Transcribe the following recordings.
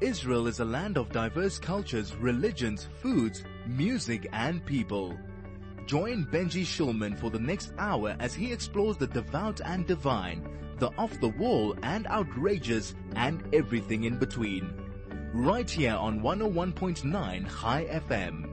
Israel is a land of diverse cultures, religions, foods, music and people. Join Benji Shulman for the next hour as he explores the devout and divine, the off-the-wall and outrageous and everything in between. Right here on 101.9 Chai FM.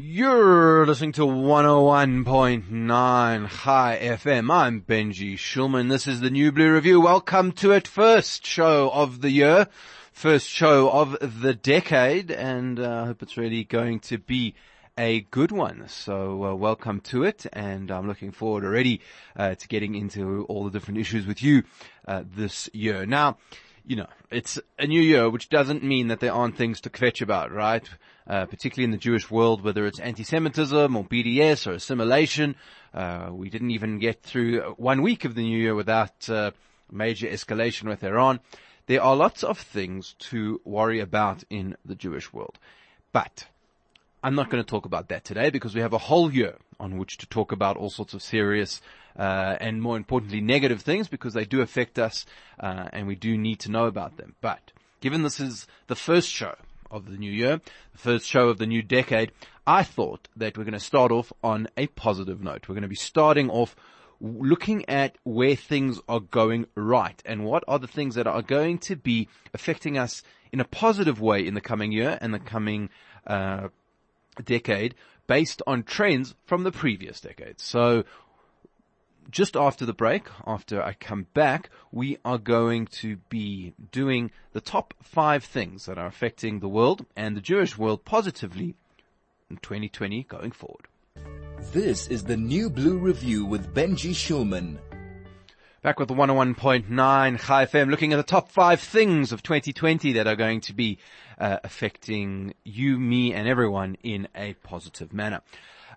You're listening to 101.9 Chai FM. I'm Benji Shulman. This is the New Blue Review. Welcome to it. First show of the year. First show of the decade. And I hope it's really going to be a good one. So welcome to it. And I'm looking forward already to getting into all the different issues with you this year. Now, you know, it's a new year, which doesn't mean that there aren't things to kvetch about, right? Particularly in the Jewish world, whether it's anti-Semitism or BDS or assimilation. We didn't even get through one week of the new year without major escalation with Iran. There are lots of things to worry about in the Jewish world. But I'm not going to talk about that today because we have a whole year on which to talk about all sorts of serious and, more importantly, negative things, because they do affect us and we do need to know about them. But given this is the first show of the new year, the first show of the new decade, I thought that we're going to start off on a positive note. We're going to be starting off looking at where things are going right and what are the things that are going to be affecting us in a positive way in the coming year and the coming decade, based on trends from the previous decade. So just after the break, after I come back, we are going to be doing the top 5 things that are affecting the world and the Jewish world positively in 2020 going forward. This is the New Blue Review with Benji Shulman. Back with the 101.9 Chai FM, looking at the top 5 things of 2020 that are going to be affecting you, me, and everyone in a positive manner.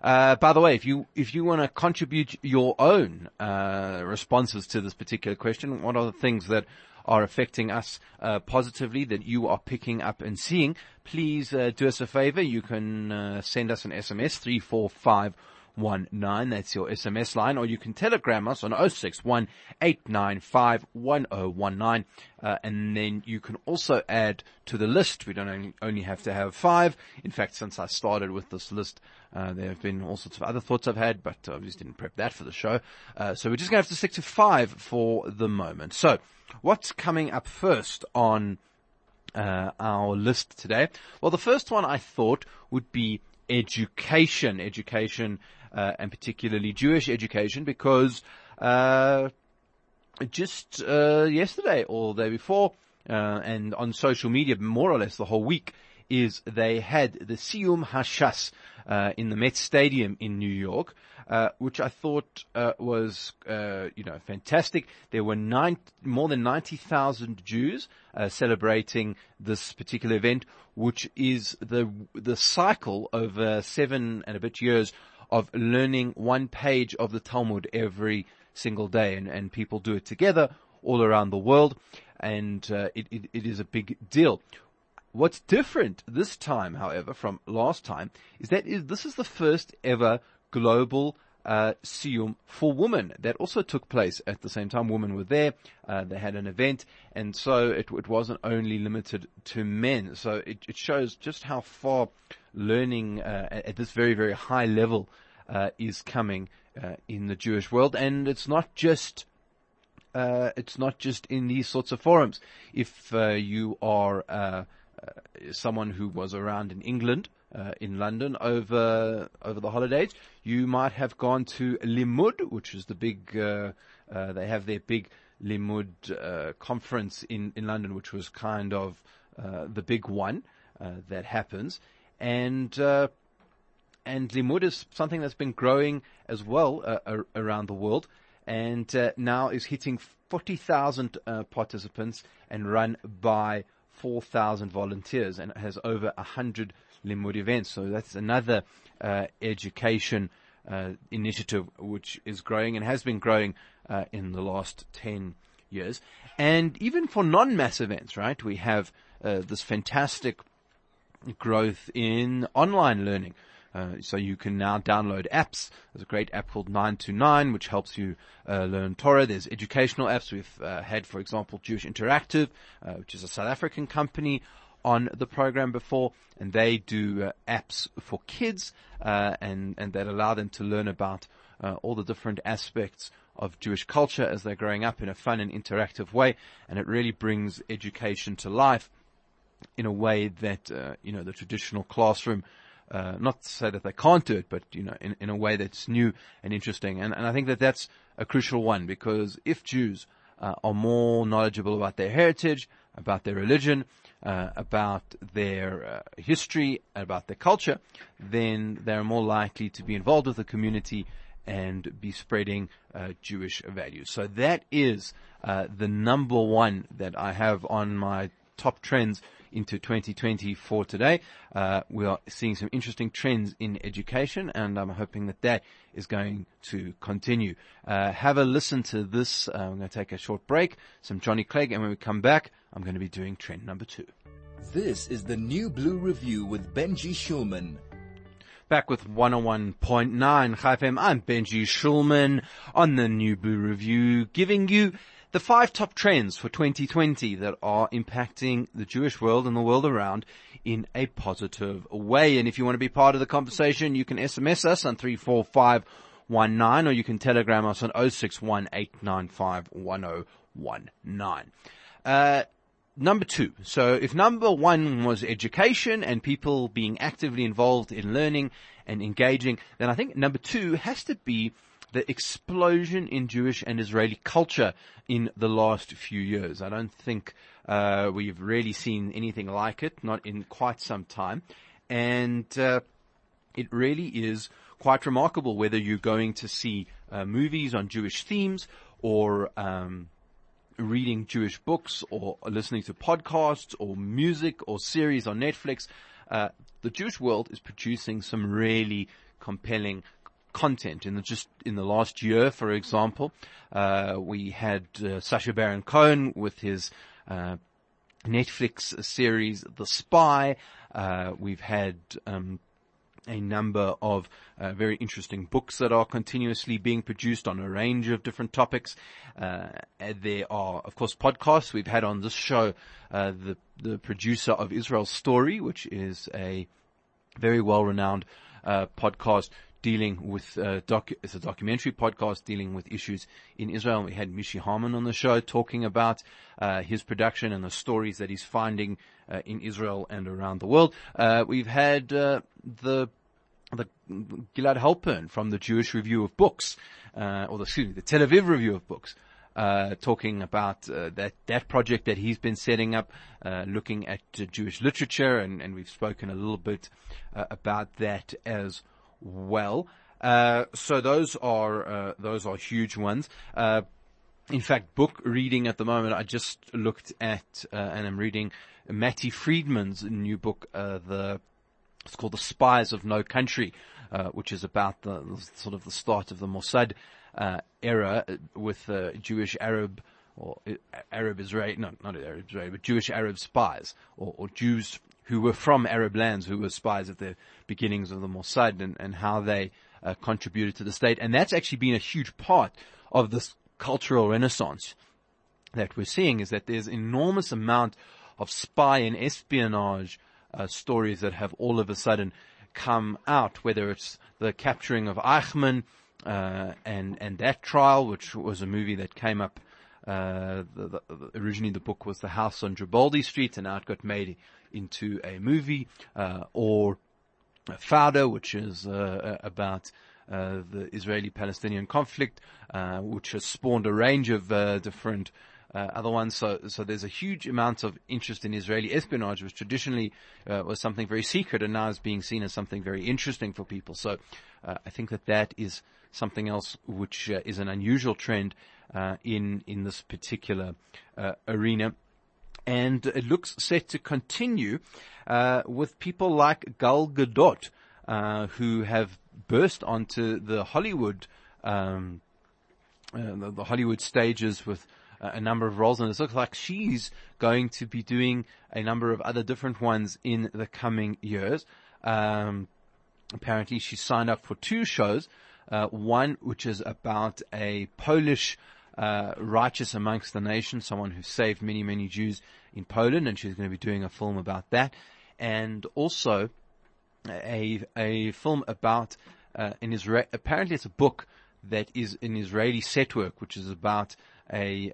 By the way, if you want to contribute your own responses to this particular question, what are the things that are affecting us positively that you are picking up and seeing, please do us a favor. You can send us an SMS, 34519, that's your SMS line, or you can telegram us on 061-895-1019, and then you can also add to the list. We don't only have to have 5. In fact, since I started with this list, there have been all sorts of other thoughts I've had, but I just didn't prep that for the show. So we're just going to have to stick to 5 for the moment. So what's coming up first on our list today? Well, the first one I thought would be education, and particularly Jewish education, because just yesterday or the day before, and on social media more or less the whole week, is they had the Siyum Hashas in the Met Stadium in New York, which I thought was fantastic. There were more than 90,000 Jews celebrating this particular event, which is the cycle of 7 and a bit years of learning one page of the Talmud every single day, and people do it together all around the world, and it is a big deal. What's different this time, however, from last time, is that this is the first ever global Siyum for women that also took place at the same time. Women were there, they had an event, and so it wasn't only limited to men. So it shows just how far learning at this very, very high level is coming in the Jewish world, and it's not just in these sorts of forums. If you are someone who was around in England, in London over the holidays, you might have gone to Limmud, which is the big, they have their big Limmud conference in London, which was kind of the big one that happens. And Limmud is something that's been growing as well around the world, and now is hitting 40,000 participants and run by 4,000 volunteers, and has over 100 Limmud events. So that's another education initiative which is growing and has been growing in the last 10 years. And even for non-mass events, right, we have this fantastic growth in online learning. So you can now download apps. There's a great app called 929, which helps you learn Torah. There's educational apps. We've had, for example, Jewish Interactive, which is a South African company, on the program before, and they do apps for kids and that allow them to learn about all the different aspects of Jewish culture as they're growing up in a fun and interactive way, and it really brings education to life in a way that the traditional classroom. Not to say that they can't do it, but in a way that's new and interesting. And I think that that's a crucial one, because if Jews are more knowledgeable about their heritage, about their religion, about their history, about their culture, then they're more likely to be involved with the community and be spreading Jewish values. So that is the number one that I have on my top trends into 2020 for today. We are seeing some interesting trends in education, and I'm hoping that that is going to continue. Have a listen to this. I'm going to take a short break, some Johnny Clegg, and when we come back, I'm going to be doing trend number two. This is the New Blue Review with Benji Shulman. Back with 101.9 Chai FM. I'm Benji Shulman on the New Blue Review, giving you the five top trends for 2020 that are impacting the Jewish world and the world around in a positive way. And if you want to be part of the conversation, you can SMS us on 34519, or you can telegram us on 0618951019. Number two. So if number one was education and people being actively involved in learning and engaging, then I think number two has to be the explosion in Jewish and Israeli culture in the last few years. I don't think we've really seen anything like it, not in quite some time. And it really is quite remarkable whether you're going to see movies on Jewish themes, or reading Jewish books, or listening to podcasts, or music, or series on Netflix. The Jewish world is producing some really compelling content. In the last year, for example, we had Sacha Baron Cohen with his Netflix series The Spy. We've had a number of very interesting books that are continuously being produced on a range of different topics. There are, of course, podcasts. We've had on this show the producer of Israel's Story, which is a very well-renowned podcast dealing with it's a documentary podcast dealing with issues in Israel. We had Mishy Harman on the show talking about his production and the stories that he's finding in Israel and around the world. We've had the Gilad Halpern from the Jewish Review of Books, the Tel Aviv Review of Books, talking about that project that he's been setting up, looking at Jewish literature, and we've spoken a little bit about that as well. So those are huge ones. In fact, book reading at the moment, I just looked at, and I'm reading Matty Friedman's new book, it's called The Spies of No Country, which is about the start of the Mossad, era with, Jewish Arab, or Arab Israeli, no, not Arab Israeli, but Jewish Arab spies, or Jews who were from Arab lands, who were spies at the beginnings of the Mossad, and how they contributed to the state. And that's actually been a huge part of this cultural renaissance that we're seeing, is that there's enormous amount of spy and espionage stories that have all of a sudden come out, whether it's the capturing of Eichmann and that trial, which was a movie that came up. Originally the book was The House on Garibaldi Street, and now it got made into a movie, or Fauda, which is about the Israeli-Palestinian conflict, which has spawned a range of different other ones. So there's a huge amount of interest in Israeli espionage, which traditionally was something very secret, and now is being seen as something very interesting for people. So I think that is something else which is an unusual trend in this particular arena. And it looks set to continue with people like Gal Gadot, who have burst onto the Hollywood stages with a number of roles, and it looks like she's going to be doing a number of other different ones in the coming years. apparently she signed up for two shows, one which is about a Polish righteous amongst the nations, someone who saved many, many Jews in Poland, and she's going to be doing a film about that, and also a film about an Israel. Apparently, it's a book that is an Israeli set work, which is about a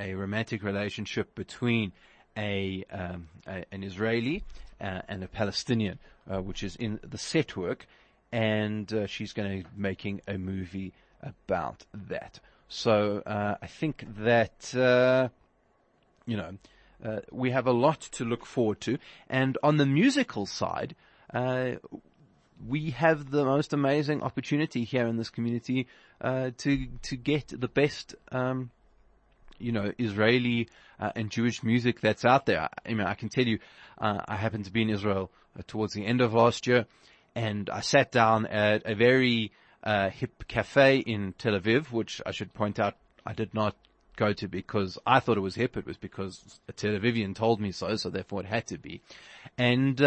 romantic relationship between an Israeli and a Palestinian, which is in the set work, and she's going to be making a movie about that. So I think that, we have a lot to look forward to. And on the musical side, we have the most amazing opportunity here in this community to get the best, Israeli and Jewish music that's out there. I can tell you, I happened to be in Israel towards the end of last year, and I sat down at a very hip cafe in Tel Aviv, which I should point out I did not go to because I thought it was hip. It was because a Tel Avivian told me so, so therefore it had to be. And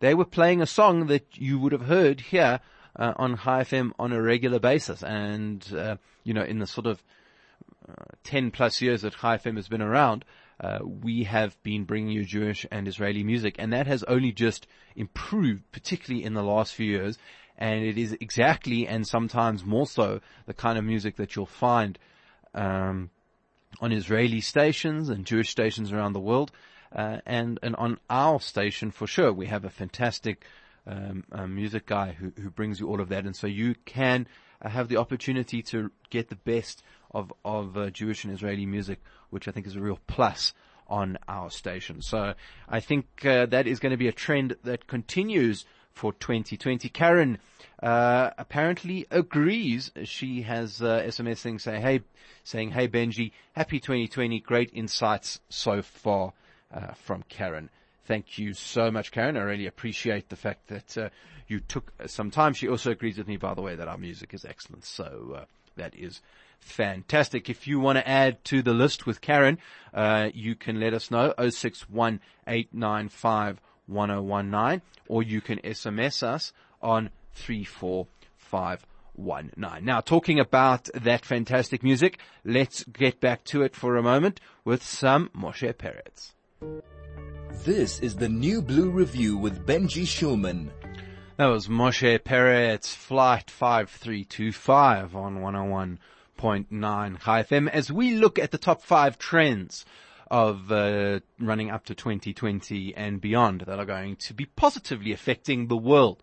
they were playing a song that you would have heard here on Chai FM on a regular basis. And, in the sort of 10 plus years that Chai FM has been around, we have been bringing you Jewish and Israeli music. And that has only just improved, particularly in the last few years. And it is exactly, and sometimes more so, the kind of music that you'll find on Israeli stations and Jewish stations around the world, and on our station for sure. We have a fantastic music guy who brings you all of that, and so you can have the opportunity to get the best of Jewish and Israeli music, which I think is a real plus on our station. So I think that is going to be a trend that continues for 2020. Karen apparently agrees. She has SMSing saying, hey Benji, happy 2020. Great insights so far from Karen. Thank you so much, Karen. I really appreciate the fact that you took some time. She also agrees with me, by the way, that our music is excellent. So that is fantastic. If you want to add to the list with Karen, you can let us know, 061-895-1019, or you can SMS us on 34519. Now, talking about that fantastic music, let's get back to it for a moment with some Moshe Peretz. This is the New Blue Review with Benji Shulman. That was Moshe Peretz, Flight 5325 on 101.9 Chai FM. As we look at the top 5 trends of running up to 2020 and beyond that are going to be positively affecting the world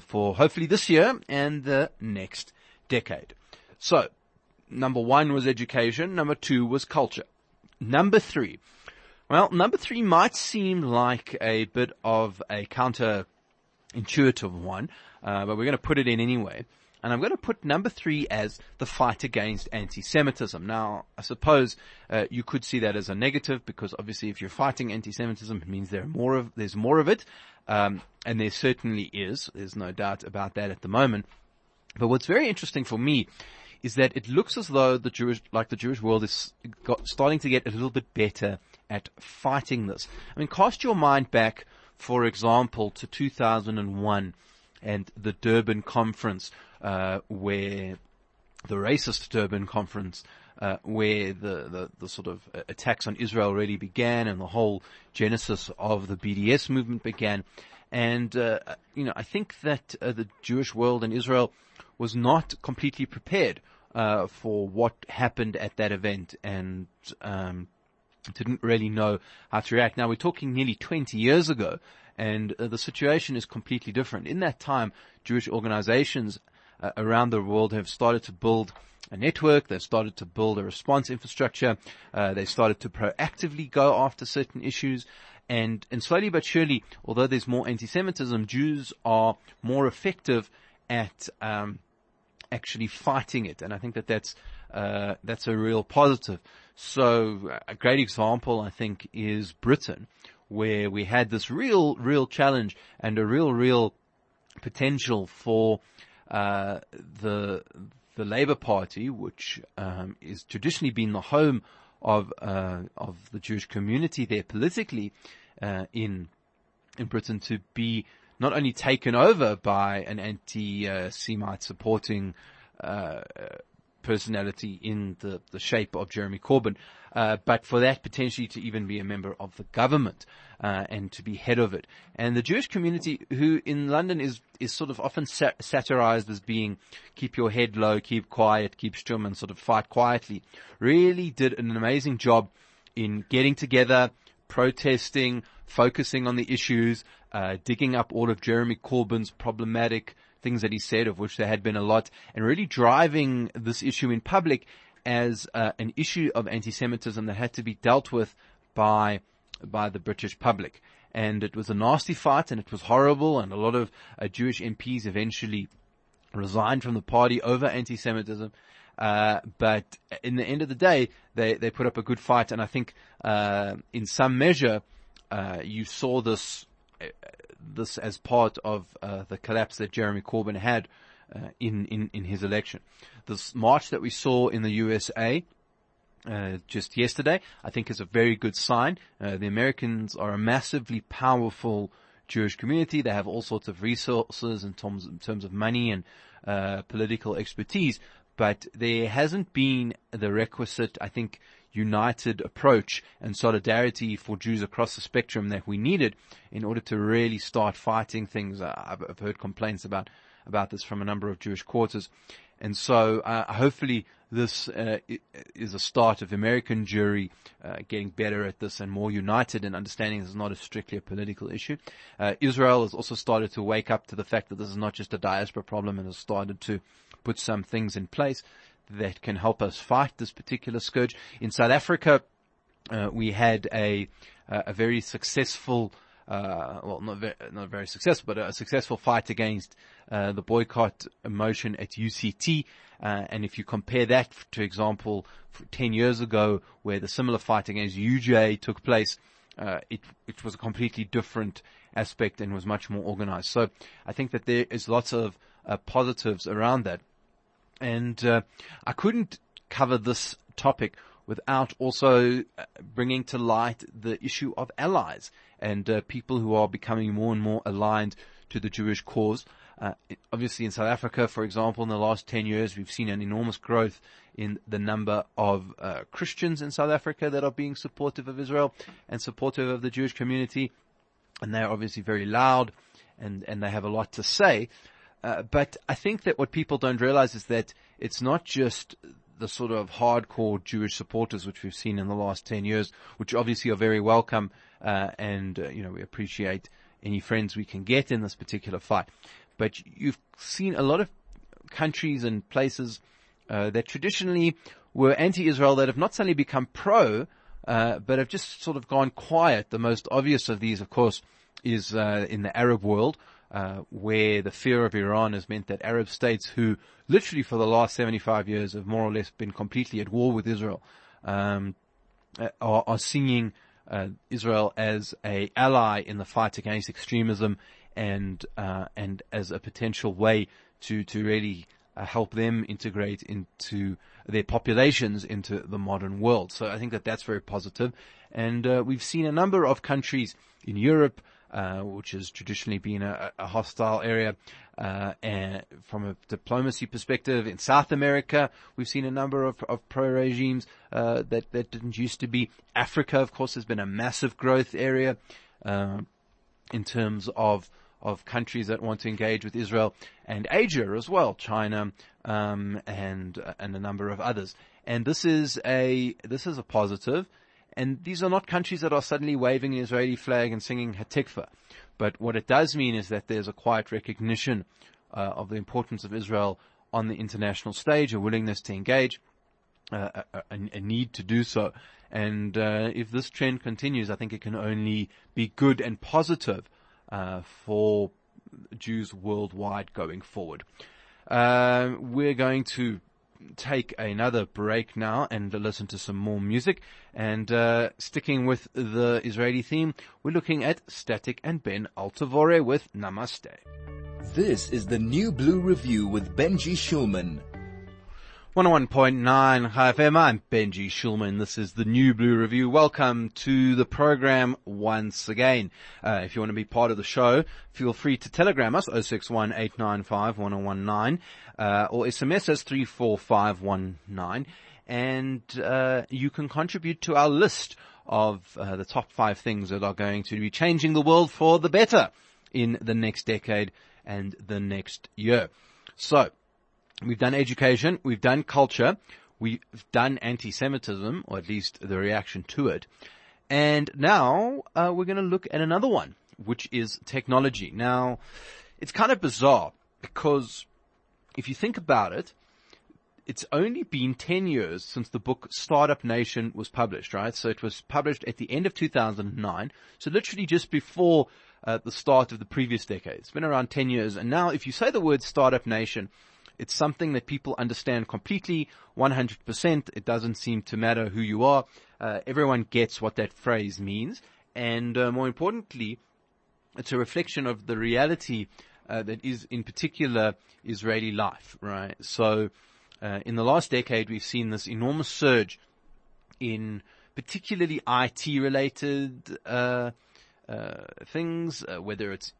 for hopefully this year and the next decade. So, number 1 was education. Number 2 was culture. Number 3. Well, number 3 might seem like a bit of a counterintuitive one, but we're going to put it in anyway. And I'm going to put number 3 as the fight against anti-Semitism. Now, I suppose you could see that as a negative, because obviously if you're fighting anti-Semitism, it means there's more of it. And there certainly is. There's no doubt about that at the moment. But what's very interesting for me is that it looks as though the Jewish world is starting to get a little bit better at fighting this. I mean, cast your mind back, for example, to 2001 and the Durban Conference, where the sort of attacks on Israel really began, and the whole genesis of the BDS movement began. And, I think that the Jewish world and Israel was not completely prepared for what happened at that event, and didn't really know how to react. Now, we're talking nearly 20 years ago, and the situation is completely different. In that time, Jewish organizations around the world have started to build a network. They've started to build a response infrastructure. They started to proactively go after certain issues. And slowly but surely, although there's more anti-Semitism, Jews are more effective at actually fighting it. And I think that that's a real positive. So a great example, I think, is Britain, where we had this real, real challenge and a real, real potential for the Labour Party, which is traditionally been the home of the Jewish community there politically in Britain, to be not only taken over by an anti-Semite supporting personality in the shape of Jeremy Corbyn, but for that potentially to even be a member of the government and to be head of it. And the Jewish community, who in London is sort of often satirized as being keep your head low, keep quiet, keep stum, and sort of fight quietly, really did an amazing job in getting together, protesting, focusing on the issues, digging up all of Jeremy Corbyn's problematic things that he said, of which there had been a lot, and really driving this issue in public as an issue of anti-Semitism that had to be dealt with by the British public. And it was a nasty fight, and it was horrible, and a lot of Jewish MPs eventually resigned from the party over anti-Semitism. But in the end of the day, they put up a good fight, and I think in some measure you saw this as part of the collapse that Jeremy Corbyn had in his election. This march that we saw in the USA just yesterday, I think, is a very good sign. The Americans are a massively powerful Jewish community. They have all sorts of resources in terms of money and political expertise, but there hasn't been the requisite, I think, united approach and solidarity for Jews across the spectrum that we needed in order to really start fighting things. I've heard complaints about this from a number of Jewish quarters. And so hopefully this is a start of American Jewry getting better at this and more united and understanding this is not a strictly a political issue. Israel has also started to wake up to the fact that this is not just a diaspora problem and has started to put some things in place that can help us fight this particular scourge. In South Africa, we had a very successful, but a successful fight against the boycott motion at UCT. And if you compare that, to example, 10 years ago, where the similar fight against UJ took place, it was a completely different aspect and was much more organized. So I think that there is lots of positives around that. And I couldn't cover this topic without also bringing to light the issue of allies and people who are becoming more and more aligned to the Jewish cause. Obviously in South Africa, for example, in the last 10 years, we've seen an enormous growth in the number of Christians in South Africa that are being supportive of Israel and supportive of the Jewish community. And they're obviously very loud and they have a lot to say. But I think that what people don't realize is that it's not just the sort of hardcore Jewish supporters which we've seen in the last 10 years, which obviously are very welcome, and we appreciate any friends we can get in this particular fight. But you've seen a lot of countries and places that traditionally were anti-Israel that have not suddenly become pro, but have just sort of gone quiet. The most obvious of these, of course, is in the Arab world, where the fear of Iran has meant that Arab states who literally for the last 75 years have more or less been completely at war with Israel, are seeing Israel as a ally in the fight against extremism and as a potential way to really help them integrate into their populations into the modern world. So I think that that's very positive. And we've seen a number of countries in Europe, which has traditionally been a hostile area, and from a diplomacy perspective. In South America, we've seen a number of pro-regimes, that didn't used to be. Africa, of course, has been a massive growth area, in terms of countries that want to engage with Israel, and Asia as well, China, and a number of others. And this is a positive. And these are not countries that are suddenly waving an Israeli flag and singing Hatikva. But what it does mean is that there's a quiet recognition of the importance of Israel on the international stage, a willingness to engage, a need to do so. And if this trend continues, I think it can only be good and positive for Jews worldwide going forward. We're going to take another break now and listen to some more music. And sticking with the Israeli theme, we're looking at Static and Ben Altavore with Namaste. This is the New Blue Review with Benji Shulman. 101.9 Chai FM, I'm Benji Shulman. This is the New Blue Review. Welcome to the program once again. If you want to be part of the show, feel free to telegram us 061-895-1019 or SMS us 34519, and you can contribute to our list of the top five things that are going to be changing the world for the better in the next decade and the next year. So, we've done education, we've done culture, we've done anti-Semitism, or at least the reaction to it. And now we're going to look at another one, which is technology. Now, it's kind of bizarre because if you think about it, it's only been 10 years since the book Startup Nation was published, right? So it was published at the end of 2009, so literally just before the start of the previous decade. It's been around 10 years, and now if you say the word Startup Nation, it's something that people understand completely, 100%. It doesn't seem to matter who you are. Everyone gets what that phrase means. And more importantly, it's a reflection of the reality that is, in particular, Israeli life, right? So in the last decade, we've seen this enormous surge in particularly IT-related things, whether it's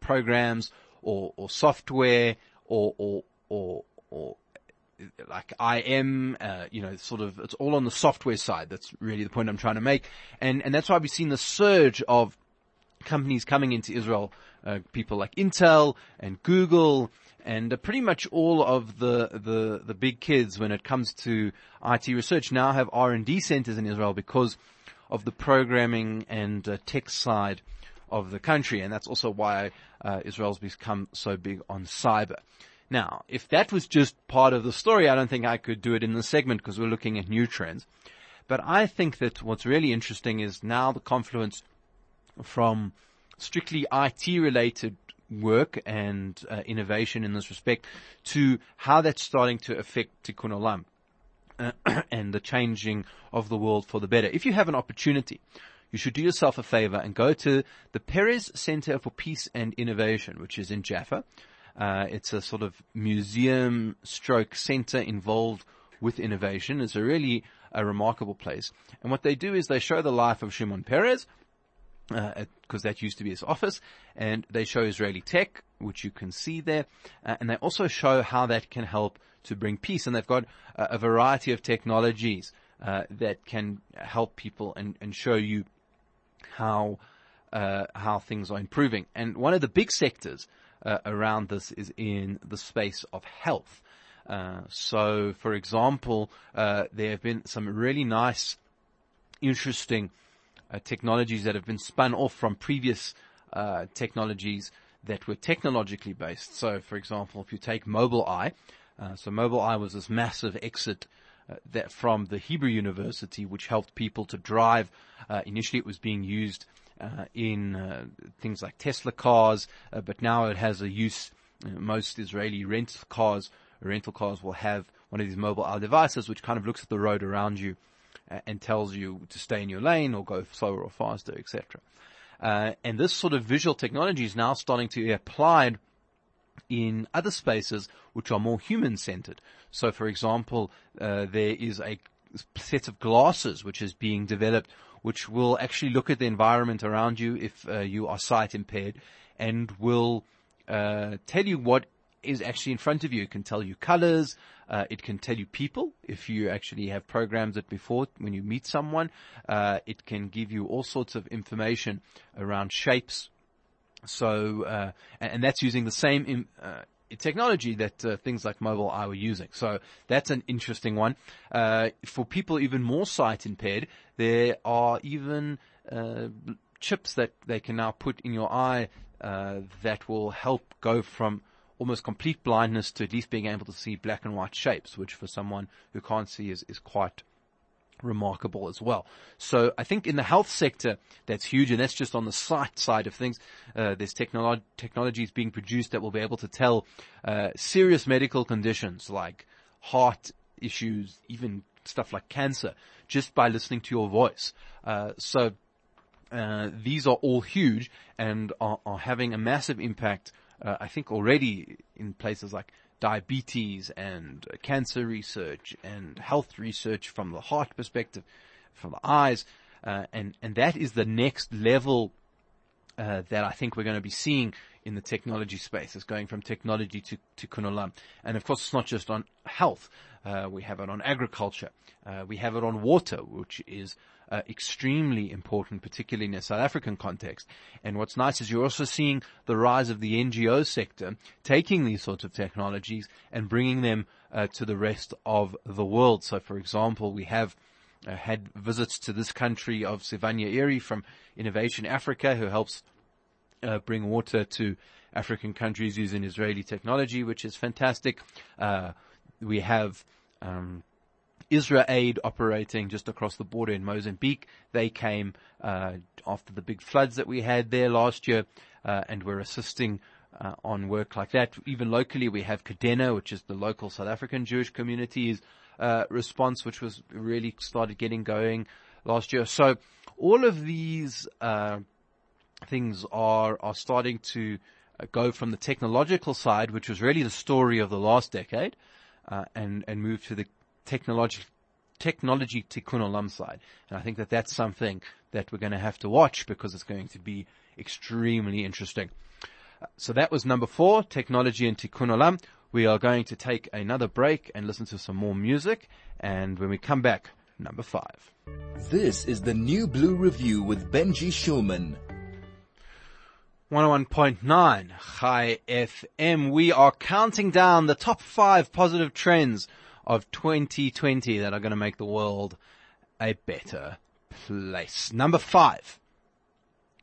programs or software, or like IM, sort of, it's all on the software side. That's really the point I'm trying to make. And that's why we've seen the surge of companies coming into Israel, people like Intel and Google and pretty much all of the big kids when it comes to IT research now have R&D centers in Israel because of the programming and tech side of the country, and that's also why Israel's become so big on cyber. Now, if that was just part of the story, I don't think I could do it in this segment because we're looking at new trends. But I think that what's really interesting is now the confluence from strictly IT-related work and innovation in this respect to how that's starting to affect Tikkun Olam and the changing of the world for the better. If you have an opportunity, you should do yourself a favor and go to the Peretz Center for Peace and Innovation, which is in Jaffa. It's a sort of museum stroke center involved with innovation. It's a really a remarkable place. And what they do is they show the life of Shimon Peres, because that used to be his office, and they show Israeli tech, which you can see there, and they also show how that can help to bring peace. And they've got a variety of technologies that can help people and show you how things are improving. And one of the big sectors around this is in the space of health. So, for example, there have been some really nice, interesting technologies that have been spun off from previous technologies that were technologically based. So, for example, if you take Mobileye, Mobileye was this massive exit that from the Hebrew University, which helped people to drive. Initially it was being used in things like Tesla cars, but now it has a use. Most Israeli rental cars will have one of these mobile devices, which kind of looks at the road around you and tells you to stay in your lane or go slower or faster, etc. And this sort of visual technology is now starting to be applied in other spaces which are more human-centered. So, for example, there is a set of glasses which is being developed which will actually look at the environment around you if you are sight-impaired and will tell you what is actually in front of you. It can tell you colors. It can tell you people if you actually have programmed it before when you meet someone. It can give you all sorts of information around shapes. So, and that's using the same technology that things like Mobileye were using. So that's an interesting one. For people even more sight impaired, there are even chips that they can now put in your eye that will help go from almost complete blindness to at least being able to see black and white shapes, which for someone who can't see is quite remarkable as well. So I think in the health sector, that's huge, and that's just on the sight side of things. There's technologies being produced that will be able to tell serious medical conditions like heart issues, even stuff like cancer, just by listening to your voice. So these are all huge and are having a massive impact, I think already in places like diabetes and cancer research and health research from the heart perspective, from the eyes, and that is the next level that I think we're going to be seeing in the technology space. It's going from technology to Tikkun Olam. And of course, it's not just on health. We have it on agriculture. We have it on water, which is extremely important, particularly in a South African context. And what's nice is you're also seeing the rise of the NGO sector taking these sorts of technologies and bringing them to the rest of the world. So, for example, we have had visits to this country of Sivanya Eri from Innovation Africa, who helps bring water to African countries using Israeli technology, which is fantastic. We have IsraAid operating just across the border in Mozambique. They came after the big floods that we had there last year, and we're assisting on work like that. Even locally, we have Kadena, which is the local South African Jewish community's response, which was really started getting going last year. So all of these things are starting to go from the technological side, which was really the story of the last decade, and move to the technology Tikkun Olam side. And I think that that's something that we're going to have to watch, because it's going to be extremely interesting. So that was number 4, technology and Tikkun Olam. We are going to take another break and listen to some more music. And when we come back, number 5. This is the New Blue Review with Benji Shulman. 101.9 Chai FM. We are counting down the top 5 positive trends of 2020 that are going to make the world a better place. Number 5,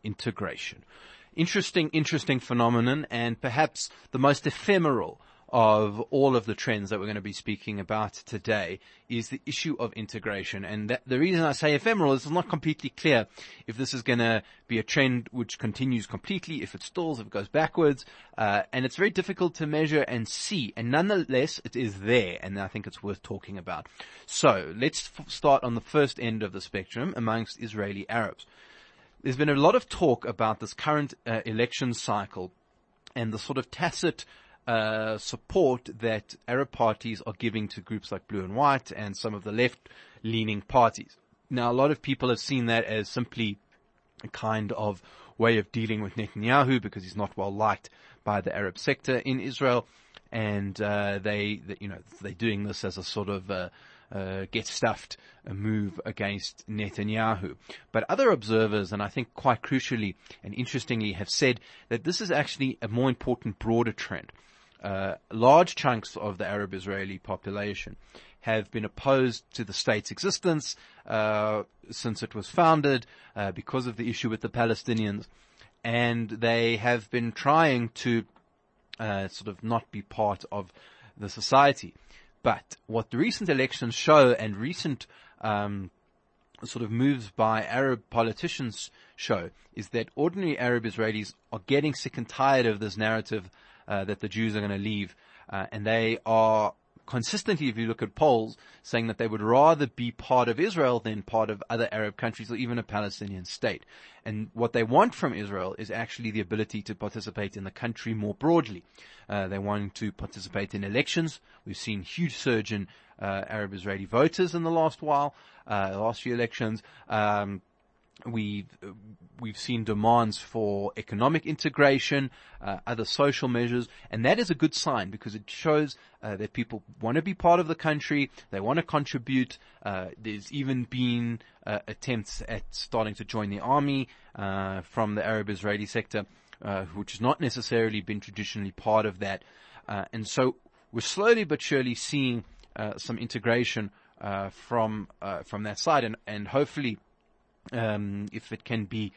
integration. Interesting phenomenon, and perhaps the most ephemeral of all of the trends that we're going to be speaking about today is the issue of integration. And that, the reason I say ephemeral is it's not completely clear if this is going to be a trend which continues completely, if it stalls, if it goes backwards, and it's very difficult to measure and see. And nonetheless, it is there, and I think it's worth talking about. So let's start on the first end of the spectrum amongst Israeli Arabs. There's been a lot of talk about this current election cycle and the sort of tacit support that Arab parties are giving to groups like Blue and White and some of the left-leaning parties. Now, a lot of people have seen that as simply a kind of way of dealing with Netanyahu, because he's not well liked by the Arab sector in Israel, and they're doing this as a sort of get stuffed move against Netanyahu. But other observers, and I think quite crucially and interestingly, have said that this is actually a more important, broader trend. Large chunks of the Arab-Israeli population have been opposed to the state's existence since it was founded because of the issue with the Palestinians, and they have been trying to sort of not be part of the society. But what the recent elections show, and recent sort of moves by Arab politicians show, is that ordinary Arab Israelis are getting sick and tired of this narrative that the Jews are going to leave. And they are consistently, if you look at polls, saying that they would rather be part of Israel than part of other Arab countries or even a Palestinian state. And what they want from Israel is actually the ability to participate in the country more broadly. They want to participate in elections. We've seen huge surge in Arab-Israeli voters in the last few elections. We've seen demands for economic integration, other social measures, and that is a good sign, because it shows that people want to be part of the country, they want to contribute. There's even been attempts at starting to join the army from the Arab-Israeli sector, which has not necessarily been traditionally part of that. And so we're slowly but surely seeing some integration from that side, and hopefully, if it can be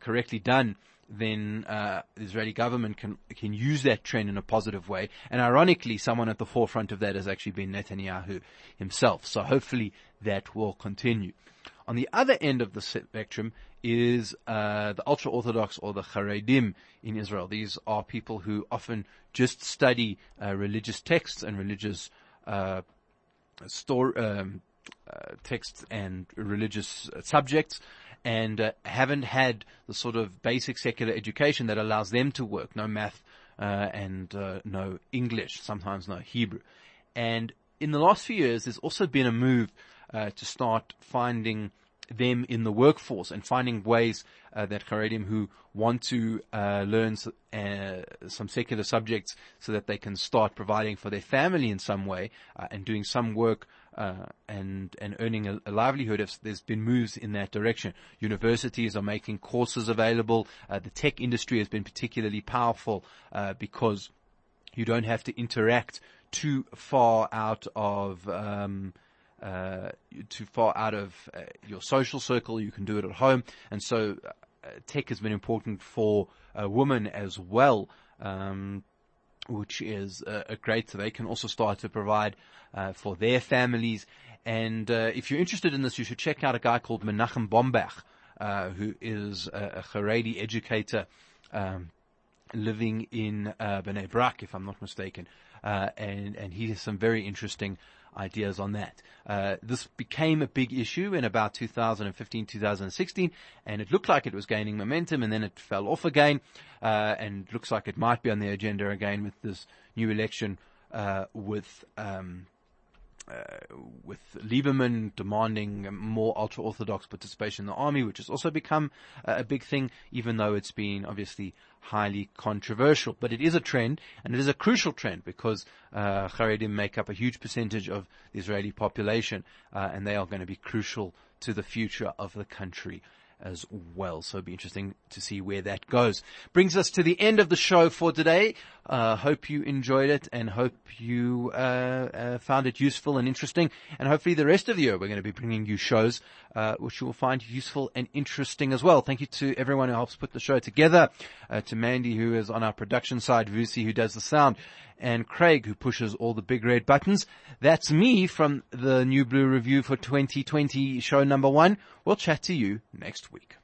correctly done, then the Israeli government can use that trend in a positive way. And ironically, someone at the forefront of that has actually been Netanyahu himself. So hopefully that will continue. On the other end of the spectrum is the ultra-Orthodox, or the Haredim in Israel. These are people who often just study religious texts and religious texts and religious subjects, and haven't had the sort of basic secular education that allows them to work. No math, and no English, sometimes no Hebrew. And in the last few years, there's also been a move to start finding them in the workforce and finding ways that Haredim who want to learn some secular subjects so that they can start providing for their family in some way and doing some work and earning a livelihood. If there's been moves in that direction. Universities are making courses available. The tech industry has been particularly powerful because you don't have to interact too far out of your social circle. You can do it at home. And so tech has been important for women as well, which is great. So they can also start to provide for their families. And if you're interested in this, you should check out a guy called Menachem Bombach, who is a Haredi educator living in Bnei Brak, if I'm not mistaken. And he has some very interesting ideas on that. This became a big issue in about 2015, 2016, and it looked like it was gaining momentum, and then it fell off again, and looks like it might be on the agenda again with this new election, with Lieberman demanding more ultra-Orthodox participation in the army, which has also become a big thing, even though it's been obviously highly controversial. But it is a trend, and it is a crucial trend, because Haredim make up a huge percentage of the Israeli population, and they are going to be crucial to the future of the country as well. So it'll be interesting to see where that goes. Brings us to the end of the show for today. Hope you enjoyed it, and hope you found it useful and interesting. And hopefully the rest of the year we're going to be bringing you shows which you will find useful and interesting as well. Thank you to everyone who helps put the show together, to Mandy, who is on our production side, Vusi, who does the sound, and Craig, who pushes all the big red buttons. That's me from the New Blue Review for 2020, show number 1. We'll chat to you next week.